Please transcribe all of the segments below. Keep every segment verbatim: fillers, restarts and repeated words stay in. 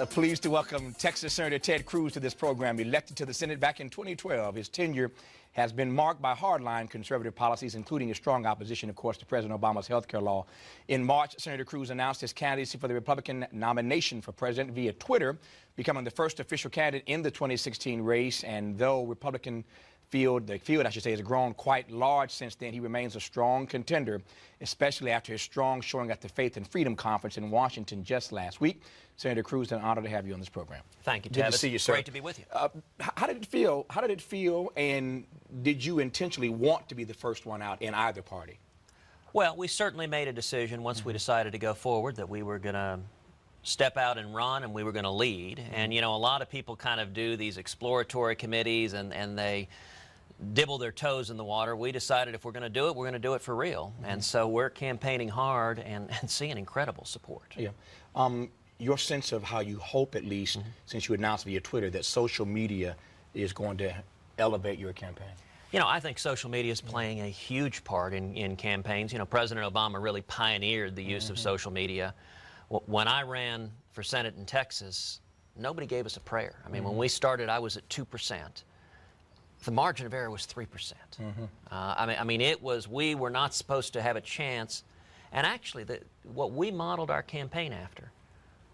Uh, pleased to welcome Texas Senator Ted Cruz to this program. Elected to the Senate back in twenty twelve, his tenure has been marked by hardline conservative policies, including a strong opposition, of course, to President Obama's health care law. In March, Senator Cruz announced his candidacy for the Republican nomination for president via Twitter, becoming the first official candidate in the twenty sixteen race. And though Republican field, the field, I should say, has grown quite large since then, he remains a strong contender, especially after his strong showing at the Faith and Freedom Conference in Washington just last week. Senator Cruz, an honor to have you on this program. Thank you, Ted. Good to see you, sir. Great to be with you. Uh, how did it feel? How did it feel? And did you intentionally want to be the first one out in either party? Well, we certainly made a decision once mm-hmm. we decided to go forward that we were going to step out and run, and we were going to lead. Mm-hmm. And, you know, a lot of people kind of do these exploratory committees, and, and they dibble their toes in the water. We decided if we're going to do it, we're going to do it for real. Mm-hmm. And so we're campaigning hard and, and seeing incredible support. Yeah. Um, your sense of how you hope, at least, mm-hmm. since you announced via Twitter, that social media is going to elevate your campaign? You know, I think social media is playing a huge part in, in campaigns. You know, President Obama really pioneered the use mm-hmm. of social media. When I ran for Senate in Texas, nobody gave us a prayer. I mean, mm-hmm. when we started, I was at two percent. The margin of error was three percent. Mm-hmm. uh, I mean, I mean, it was, we were not supposed to have a chance. And actually, the, what we modeled our campaign after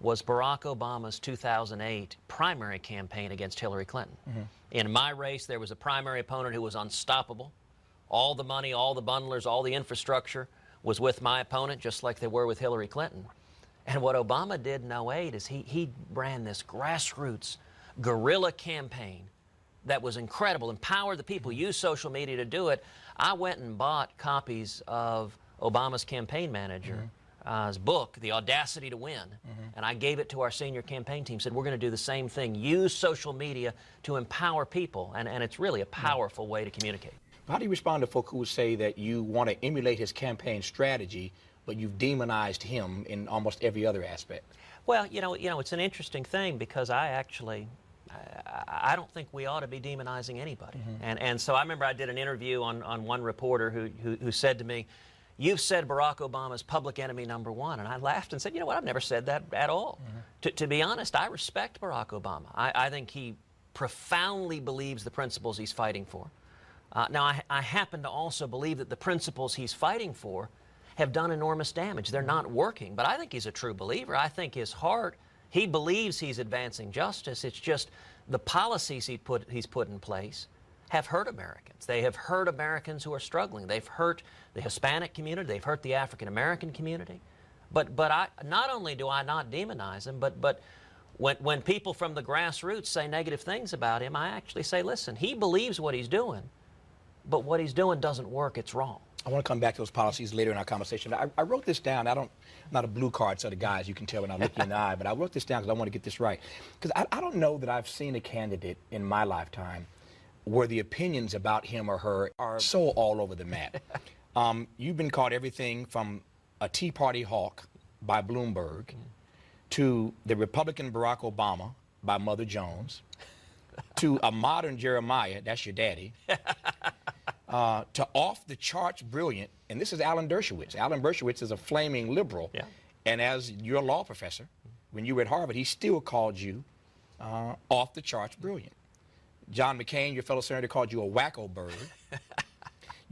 was Barack Obama's two thousand eight primary campaign against Hillary Clinton. Mm-hmm. In my race, there was a primary opponent who was unstoppable. All the money, all the bundlers, all the infrastructure was with my opponent, just like they were with Hillary Clinton. And what Obama did in oh eight is he, he ran this grassroots guerrilla campaign that was incredible, empowered the people, used social media to do it. I went and bought copies of Obama's campaign manager's mm-hmm. uh, book, The Audacity to Win, mm-hmm. and I gave it to our senior campaign team, said, we're going to do the same thing, use social media to empower people, and, and it's really a powerful mm-hmm. way to communicate. How do you respond to folk who say that you want to emulate his campaign strategy, but you've demonized him in almost every other aspect? Well, you know, you know, it's an interesting thing, because I actually, I don't think we ought to be demonizing anybody. Mm-hmm. And, and so I remember I did an interview on, on one reporter who, who, who said to me, you've said Barack Obama's public enemy number one. And I laughed and said, you know what, I've never said that at all. Mm-hmm. To, to be honest, I respect Barack Obama. I, I think he profoundly believes the principles he's fighting for. Uh, now, I, I happen to also believe that the principles he's fighting for have done enormous damage. They're not working. But I think he's a true believer. I think his heart, he believes he's advancing justice. It's just the policies he put, he's put in place have hurt Americans. They have hurt Americans who are struggling. They've hurt the Hispanic community. They've hurt the African-American community. But, but I, not only do I not demonize him, but, but when, when people from the grassroots say negative things about him, I actually say, listen, he believes what he's doing, but what he's doing doesn't work. It's wrong. I want to come back to those policies later in our conversation. I, I wrote this down. I don't, I'm not a blue card sort of guy, as you can tell when I look you in the eye, but I wrote this down because I want to get this right. Because I, I don't know that I've seen a candidate in my lifetime where the opinions about him or her are so all over the map. Um, you've been called everything from a Tea Party hawk by Bloomberg mm-hmm. to the Republican Barack Obama by Mother Jones to a modern Jeremiah, that's your daddy, Uh, to off-the-charts brilliant, and this is Alan Dershowitz. Alan Dershowitz is a flaming liberal, yeah. and as your law professor, when you were at Harvard, he still called you uh, off-the-charts brilliant. John McCain, your fellow senator, called you a wacko bird.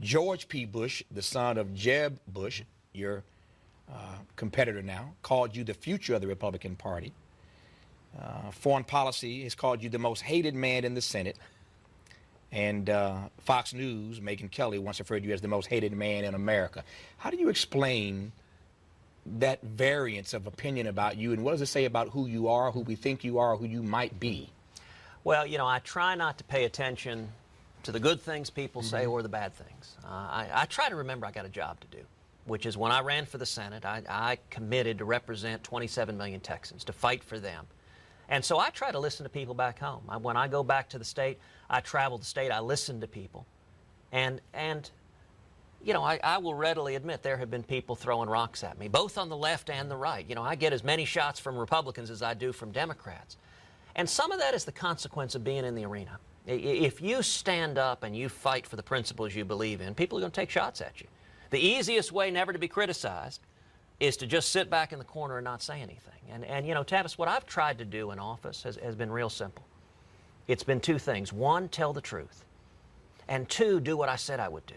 George P. Bush, the son of Jeb Bush, your uh, competitor now, called you the future of the Republican Party. Uh, foreign policy has called you the most hated man in the Senate. And uh, Fox News, Megyn Kelly, once referred to you as the most hated man in America. How do you explain that variance of opinion about you, and what does it say about who you are, who we think you are, who you might be? Well, you know, I try not to pay attention to the good things people mm-hmm. say or the bad things. Uh, I, I try to remember I got a job to do, which is when I ran for the Senate, I, I committed to represent twenty-seven million Texans, to fight for them. And so I try to listen to people back home. I, when I go back to the state, I travel the state, I listen to people. And, and you know, I, I will readily admit there have been people throwing rocks at me, both on the left and the right. You know, I get as many shots from Republicans as I do from Democrats. And some of that is the consequence of being in the arena. If you stand up and you fight for the principles you believe in, people are going to take shots at you. The easiest way never to be criticized is to just sit back in the corner and not say anything. And, and you know, Tavis, what I've tried to do in office has, has been real simple. It's been two things. One, tell the truth. And two, do what I said I would do.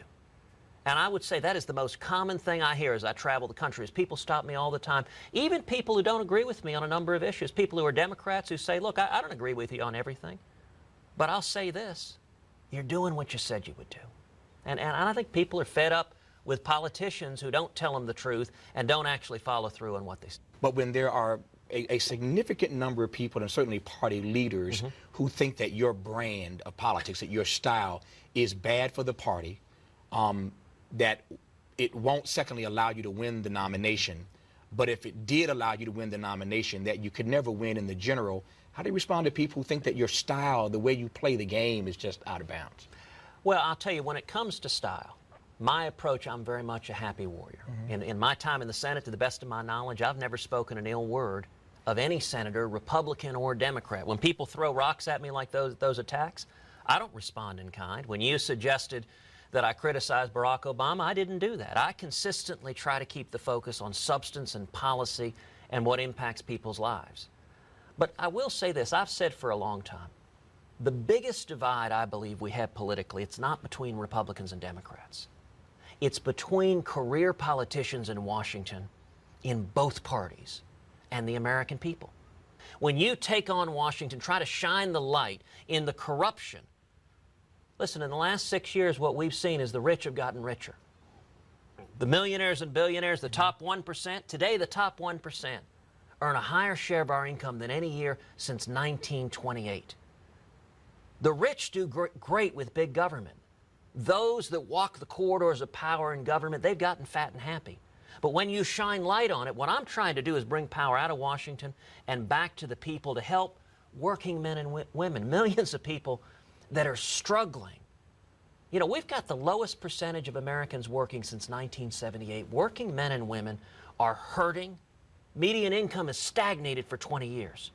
And I would say that is the most common thing I hear as I travel the country, is people stop me all the time, even people who don't agree with me on a number of issues, people who are Democrats who say, look, I, I don't agree with you on everything, but I'll say this, you're doing what you said you would do. And, and I think people are fed up with politicians who don't tell them the truth and don't actually follow through on what they say. But when there are a, a significant number of people, and certainly party leaders, mm-hmm. who think that your brand of politics, that your style is bad for the party, um, that it won't, secondly, allow you to win the nomination, but if it did allow you to win the nomination, that you could never win in the general, how do you respond to people who think that your style, the way you play the game, is just out of bounds? Well, I'll tell you, when it comes to style, my approach, I'm very much a happy warrior. Mm-hmm. In, in my time in the Senate, to the best of my knowledge, I've never spoken an ill word of any senator, Republican or Democrat. When people throw rocks at me like those, those attacks, I don't respond in kind. When you suggested that I criticized Barack Obama, I didn't do that. I consistently try to keep the focus on substance and policy and what impacts people's lives. But I will say this, I've said for a long time, the biggest divide I believe we have politically, it's not between Republicans and Democrats. It's between career politicians in Washington, in both parties, and the American people. When you take on Washington, try to shine the light in the corruption. Listen, in the last six years, what we've seen is the rich have gotten richer. The millionaires and billionaires, the top one percent, today the top one percent earn a higher share of our income than any year since nineteen twenty-eight. The rich do gr- great with big government. Those that walk the corridors of power in government, they've gotten fat and happy. But when you shine light on it, what I'm trying to do is bring power out of Washington and back to the people to help working men and w- women, millions of people that are struggling. You know, we've got the lowest percentage of Americans working since nineteen seventy-eight. Working men and women are hurting. Median income has stagnated for twenty years.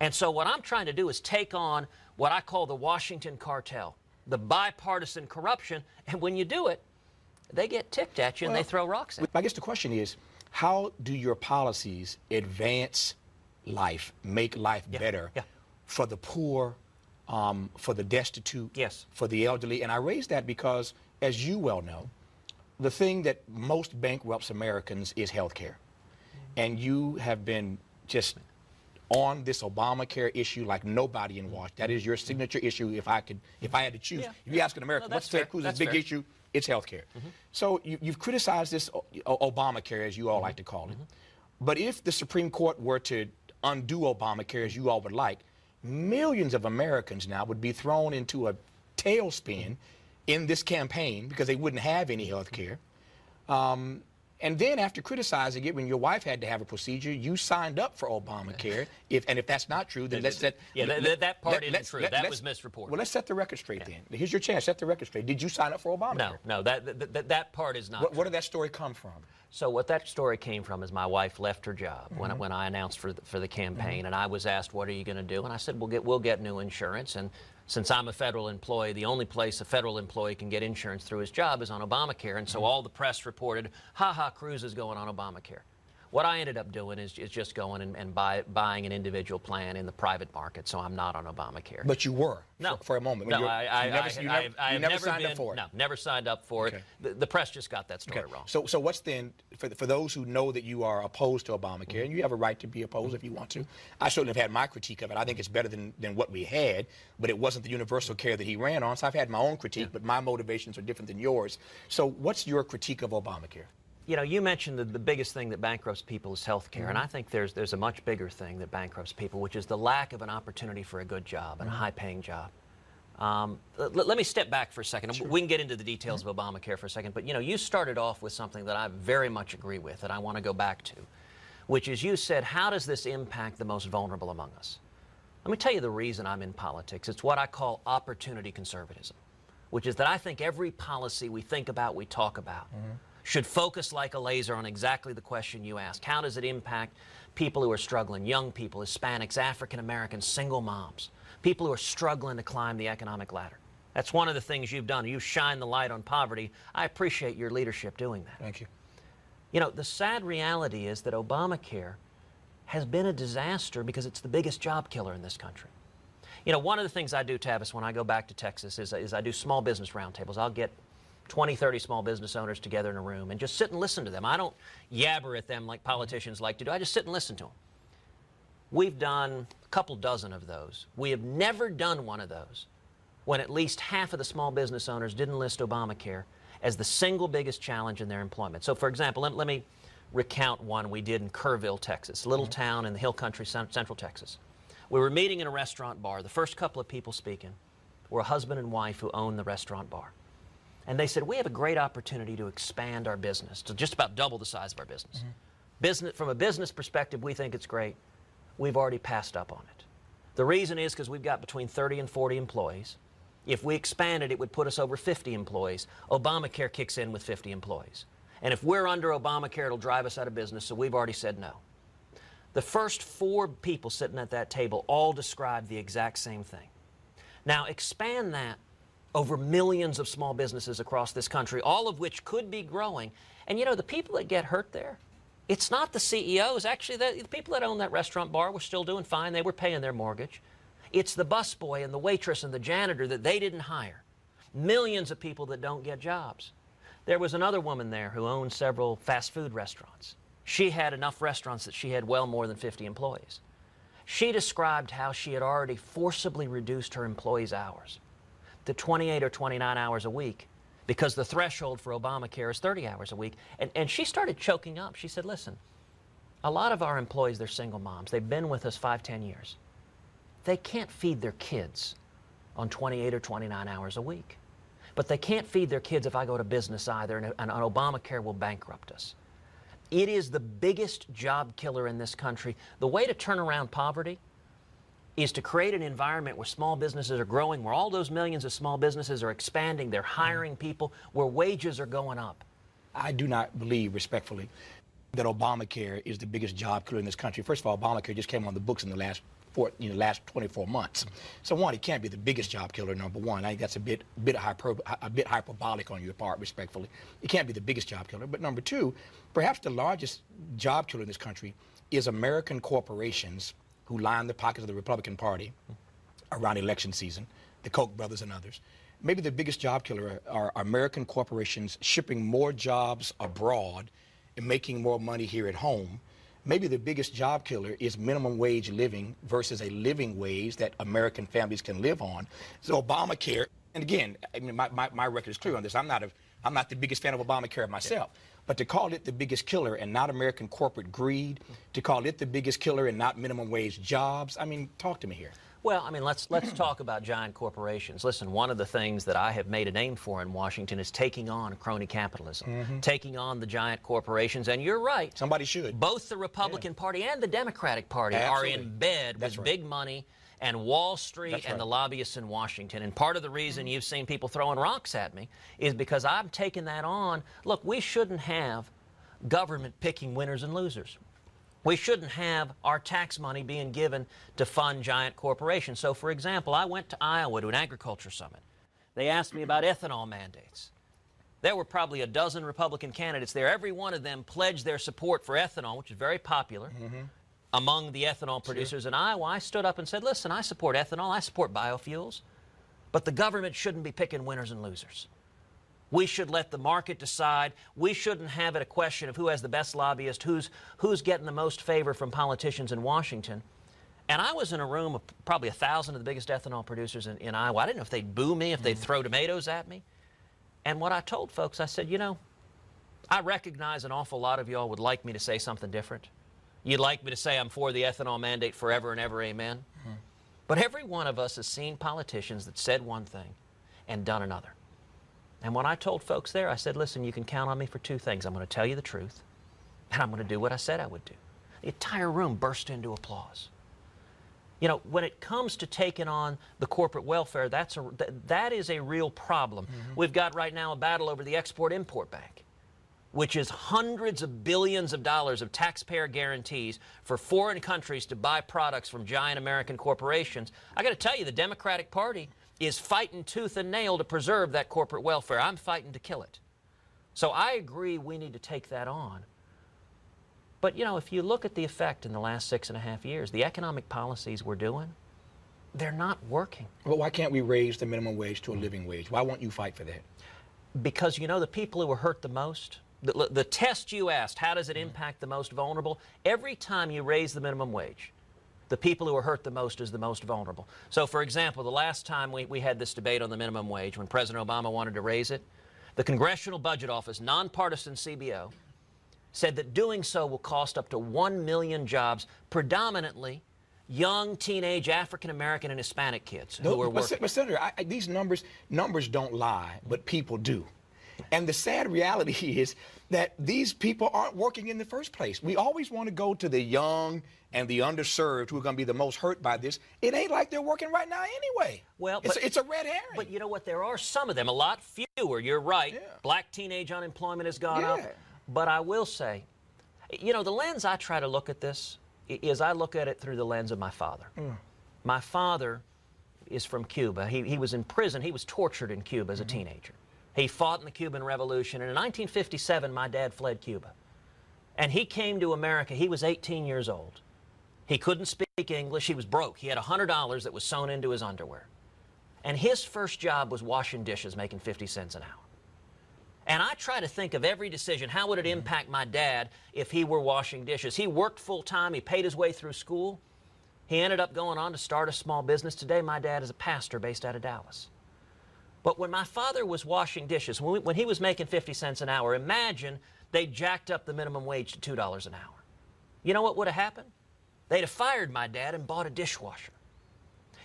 And so what I'm trying to do is take on what I call the Washington cartel, the bipartisan corruption, and when you do it, they get ticked at you and well, they throw rocks at you. I guess the question is, how do your policies advance life, make life yeah. better yeah. for the poor, um, for the destitute, yes. for the elderly? And I raise that because, as you well know, the thing that most bankrupts Americans is health care. And you have been just on this Obamacare issue like nobody in Washington. That is your signature issue. If I could, if I had to choose, yeah. if you ask an American, no, what's Ted Cruz's big fair. issue? It's health care. Mm-hmm. So you, you've criticized this o- Obamacare, as you all mm-hmm. like to call it. Mm-hmm. But if the Supreme Court were to undo Obamacare, as you all would like, millions of Americans now would be thrown into a tailspin in this campaign because they wouldn't have any health care. Um, And then after criticizing it, when your wife had to have a procedure, you signed up for Obamacare. If and if that's not true, then let's set... Yeah, let, that, that part let, isn't let, true. Let, that was misreported. Well, let's set the record straight yeah. then. Here's your chance. Set the record straight. Did you sign up for Obamacare? No, no, that that, that part is not what, true. Where did that story come from? So what that story came from is my wife left her job mm-hmm. when, I, when I announced for the, for the campaign, mm-hmm. and I was asked, what are you going to do? And I said, we'll get, we'll get new insurance. And since I'm a federal employee, the only place a federal employee can get insurance through his job is on Obamacare. And so all the press reported, ha ha, Cruz is going on Obamacare. What I ended up doing is, is just going and, and buy, buying an individual plan in the private market, so I'm not on Obamacare. But you were no. for, for a moment. No, I, I, you never, I, you never, I, I you never, never signed been, up for it. No, never signed up for okay. it. The, the press just got that story okay. wrong. So, so what's then, for, for those who know that you are opposed to Obamacare, mm-hmm. and you have a right to be opposed mm-hmm. if you want to, I certainly have had my critique of it. I think it's better than, than what we had, but it wasn't the universal care that he ran on, so I've had my own critique, yeah. but my motivations are different than yours. So what's your critique of Obamacare? You know, you mentioned that the biggest thing that bankrupts people is health care, mm-hmm. and I think there's there's a much bigger thing that bankrupts people, which is the lack of an opportunity for a good job and mm-hmm. a high-paying job. Um, l- let me step back for a second. Sure. We can get into the details mm-hmm. of Obamacare for a second, but, you know, you started off with something that I very much agree with and I want to go back to, which is you said, how does this impact the most vulnerable among us? Let me tell you the reason I'm in politics. It's what I call opportunity conservatism, which is that I think every policy we think about, we talk about, mm-hmm. should focus like a laser on exactly the question you asked. How does it impact people who are struggling, young people, Hispanics, African Americans, single moms, people who are struggling to climb the economic ladder? That's one of the things you've done. You shine the light on poverty. I appreciate your leadership doing that. Thank you. You know, the sad reality is that Obamacare has been a disaster because it's the biggest job killer in this country. You know, one of the things I do, Tavis, when I go back to Texas is, is I do small business roundtables. I'll get twenty, thirty small business owners together in a room and just sit and listen to them. I don't yabber at them like politicians like to do. I just sit and listen to them. We've done a couple dozen of those. We have never done one of those when at least half of the small business owners didn't list Obamacare as the single biggest challenge in their employment. So, for example, let, let me recount one we did in Kerrville, Texas, a little town in the hill country, central Texas. We were meeting in a restaurant bar. The first couple of people speaking were a husband and wife who owned the restaurant bar. And they said, we have a great opportunity to expand our business, to just about double the size of our business. Mm-hmm. Business, from a business perspective, we think it's great. We've already passed up on it. The reason is because we've got between thirty and forty employees. If we expanded, it would put us over fifty employees. Obamacare kicks in with fifty employees. And if we're under Obamacare, it'll drive us out of business, so we've already said no. The first four people sitting at that table all described the exact same thing. Now, expand that over millions of small businesses across this country, all of which could be growing. And, you know, the people that get hurt there, it's not the C E Os. Actually, the, the people that own that restaurant bar were still doing fine. They were paying their mortgage. It's the busboy and the waitress and the janitor that they didn't hire. Millions of people that don't get jobs. There was another woman there who owned several fast food restaurants. She had enough restaurants that she had well more than fifty employees. She described how she had already forcibly reduced her employees' hours to twenty-eight or twenty-nine hours a week because the threshold for Obamacare is thirty hours a week. And, and she started choking up. She said, listen, a lot of our employees, they're single moms. They've been with us five, ten years. They can't feed their kids on twenty-eight or twenty-nine hours a week. But they can't feed their kids if I go to business either, and, and, and Obamacare will bankrupt us. It is the biggest job killer in this country. The way to turn around poverty is to create an environment where small businesses are growing, where all those millions of small businesses are expanding, they're hiring people, where wages are going up. I do not believe, respectfully, that Obamacare is the biggest job killer in this country. First of all, Obamacare just came on the books in the last four, you know, last twenty-four months. So one, it can't be the biggest job killer, number one. I think that's a bit, bit hyper, a bit hyperbolic on your part, respectfully. It can't be the biggest job killer. But number two, perhaps the largest job killer in this country is American corporations who line the pockets of the Republican Party around election season, the Koch brothers and others. Maybe the biggest job killer are American corporations shipping more jobs abroad and making more money here at home. Maybe the biggest job killer is minimum wage living versus a living wage that American families can live on. So Obamacare, and again, I mean, my, my, my record is clear on this. I'm not a, I'm not the biggest fan of Obamacare myself. Yeah. But to call it the biggest killer and not American corporate greed, to call it the biggest killer and not minimum wage jobs, I mean, talk to me here. Well, I mean, let's let's talk about giant corporations. Listen, one of the things that I have made a name for in Washington is taking on crony capitalism, mm-hmm. taking on the giant corporations. And you're right. Somebody should. Both the Republican yeah. Party and the Democratic Party Absolutely. Are in bed That's with right. big money and Wall Street That's and right. the lobbyists in Washington. And part of the reason you've seen people throwing rocks at me is because I've taken that on. Look, we shouldn't have government picking winners and losers. We shouldn't have our tax money being given to fund giant corporations. So, for example, I went to Iowa to an agriculture summit. They asked me about ethanol mandates. There were probably a dozen Republican candidates there. Every one of them pledged their support for ethanol, which is very popular. Mm-hmm. Among the ethanol producers sure. in Iowa, I stood up and said, listen, I support ethanol, I support biofuels, but the government shouldn't be picking winners and losers. We should let the market decide. We shouldn't have it a question of who has the best lobbyist, who's, who's getting the most favor from politicians in Washington. And I was in a room of probably a thousand of the biggest ethanol producers in, in Iowa. I didn't know if they'd boo me, if they'd throw tomatoes at me. And what I told folks, I said, you know, I recognize an awful lot of y'all would like me to say something different. You'd like me to say I'm for the ethanol mandate forever and ever, amen. Mm-hmm. But every one of us has seen politicians that said one thing and done another. And when I told folks there, I said, listen, you can count on me for two things. I'm going to tell you the truth, and I'm going to do what I said I would do. The entire room burst into applause. You know, when it comes to taking on the corporate welfare, that's a, th- that is a real problem. Mm-hmm. We've got right now a battle over the Export-Import Bank, which is hundreds of billions of dollars of taxpayer guarantees for foreign countries to buy products from giant American corporations. I got to tell you, the Democratic Party is fighting tooth and nail to preserve that corporate welfare. I'm fighting to kill it. So I agree we need to take that on. But, you know, if you look at the effect in the last six and a half years, the economic policies we're doing, they're not working. But why can't we raise the minimum wage to a living wage? Why won't you fight for that? Because, you know, the people who were hurt the most, the, the test you asked, how does it impact the most vulnerable? Every time you raise the minimum wage, the people who are hurt the most is the most vulnerable. So, for example, the last time we, we had this debate on the minimum wage, when President Obama wanted to raise it, the Congressional Budget Office, nonpartisan C B O, said that doing so will cost up to one million jobs, predominantly young, teenage, African-American and Hispanic kids who are working. But, Senator, I, I, these numbers, numbers don't lie, but people do. And the sad reality is that these people aren't working in the first place. We always want to go to the young and the underserved who are going to be the most hurt by this. It ain't like they're working right now anyway. Well, but, it's, a, it's a red herring. But you know what? There are some of them, a lot fewer. You're right. Yeah. Black teenage unemployment has gone yeah. up. But I will say, you know, the lens I try to look at this is I look at it through the lens of my father. Mm. My father is from Cuba. He, he was in prison. He was tortured in Cuba as mm-hmm. a teenager. He fought in the Cuban Revolution, and in nineteen fifty-seven, my dad fled Cuba. And he came to America. He was eighteen years old. He couldn't speak English. He was broke. He had one hundred dollars that was sewn into his underwear. And his first job was washing dishes, making fifty cents an hour. And I try to think of every decision. How would it impact my dad if he were washing dishes? He worked full-time. He paid his way through school. He ended up going on to start a small business. Today, my dad is a pastor based out of Dallas. But when my father was washing dishes, when, we, when he was making fifty cents an hour, imagine they jacked up the minimum wage to two dollars an hour. You know what would have happened? They'd have fired my dad and bought a dishwasher.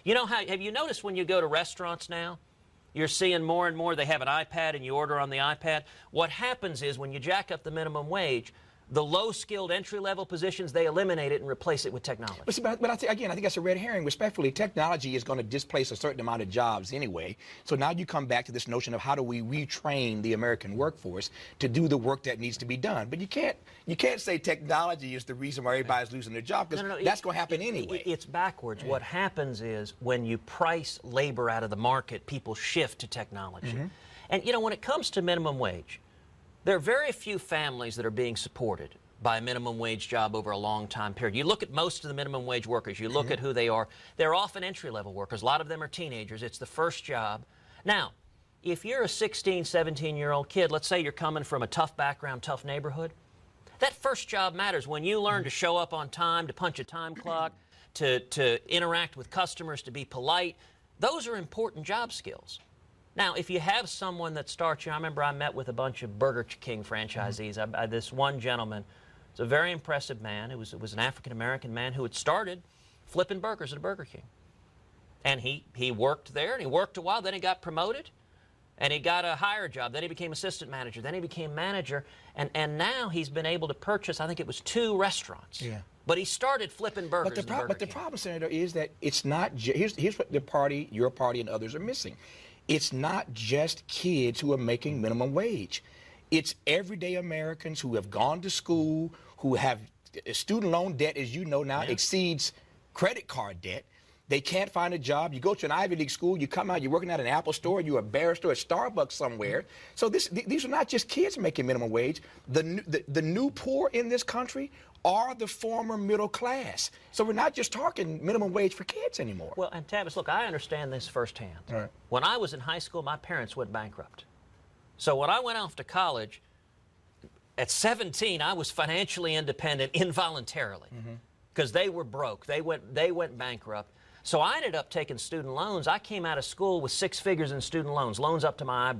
You know how, have you noticed when you go to restaurants now, you're seeing more and more they have an iPad and you order on the iPad? What happens is when you jack up the minimum wage, the low-skilled entry-level positions, they eliminate it and replace it with technology. But, see, but, but I th again, I think that's a red herring. Respectfully, technology is going to displace a certain amount of jobs anyway. So now you come back to this notion of how do we retrain the American workforce to do the work that needs to be done. But you can't, you can't say technology is the reason why everybody's losing their job, because no, no, no, that's going to happen it, anyway. It, it's backwards. Yeah. What happens is when you price labor out of the market, people shift to technology. Mm-hmm. And, you know, when it comes to minimum wage, there are very few families that are being supported by a minimum wage job over a long time period. You look at most of the minimum wage workers, you look mm-hmm. at who they are, they're often entry-level workers. A lot of them are teenagers. It's the first job. Now, if you're a sixteen, seventeen-year-old kid, let's say you're coming from a tough background, tough neighborhood, that first job matters. When you learn to show up on time, to punch a time clock, to, to interact with customers, to be polite, those are important job skills. Now, if you have someone that starts you, I remember I met with a bunch of Burger King franchisees. Mm-hmm. I, I, this one gentleman was a very impressive man. It was, it was an African-American man who had started flipping burgers at a Burger King. And he, he worked there, and he worked a while. Then he got promoted, and he got a higher job. Then he became assistant manager. Then he became manager. And, and now he's been able to purchase, I think it was two restaurants. Yeah. But he started flipping burgers. But the, pro but the problem, Senator, is that it's not just, here's, here's what the party, your party, and others are missing. It's not just kids who are making minimum wage. It's everyday Americans who have gone to school, who have student loan debt, as you know now, yeah. exceeds credit card debt. They can't find a job. You go to an Ivy League school, you come out, you're working at an Apple store, you're a barrister at Starbucks somewhere. So this, th these are not just kids making minimum wage. The, the, the new poor in this country are the former middle class. So we're not just talking minimum wage for kids anymore. Well, and Tavis, look, I understand this firsthand. All right. When I was in high school, my parents went bankrupt. So when I went off to college, at seventeen, I was financially independent involuntarily because mm-hmm. they were broke. They went, they went bankrupt. So I ended up taking student loans. I came out of school with six figures in student loans, loans up to my eyebrows.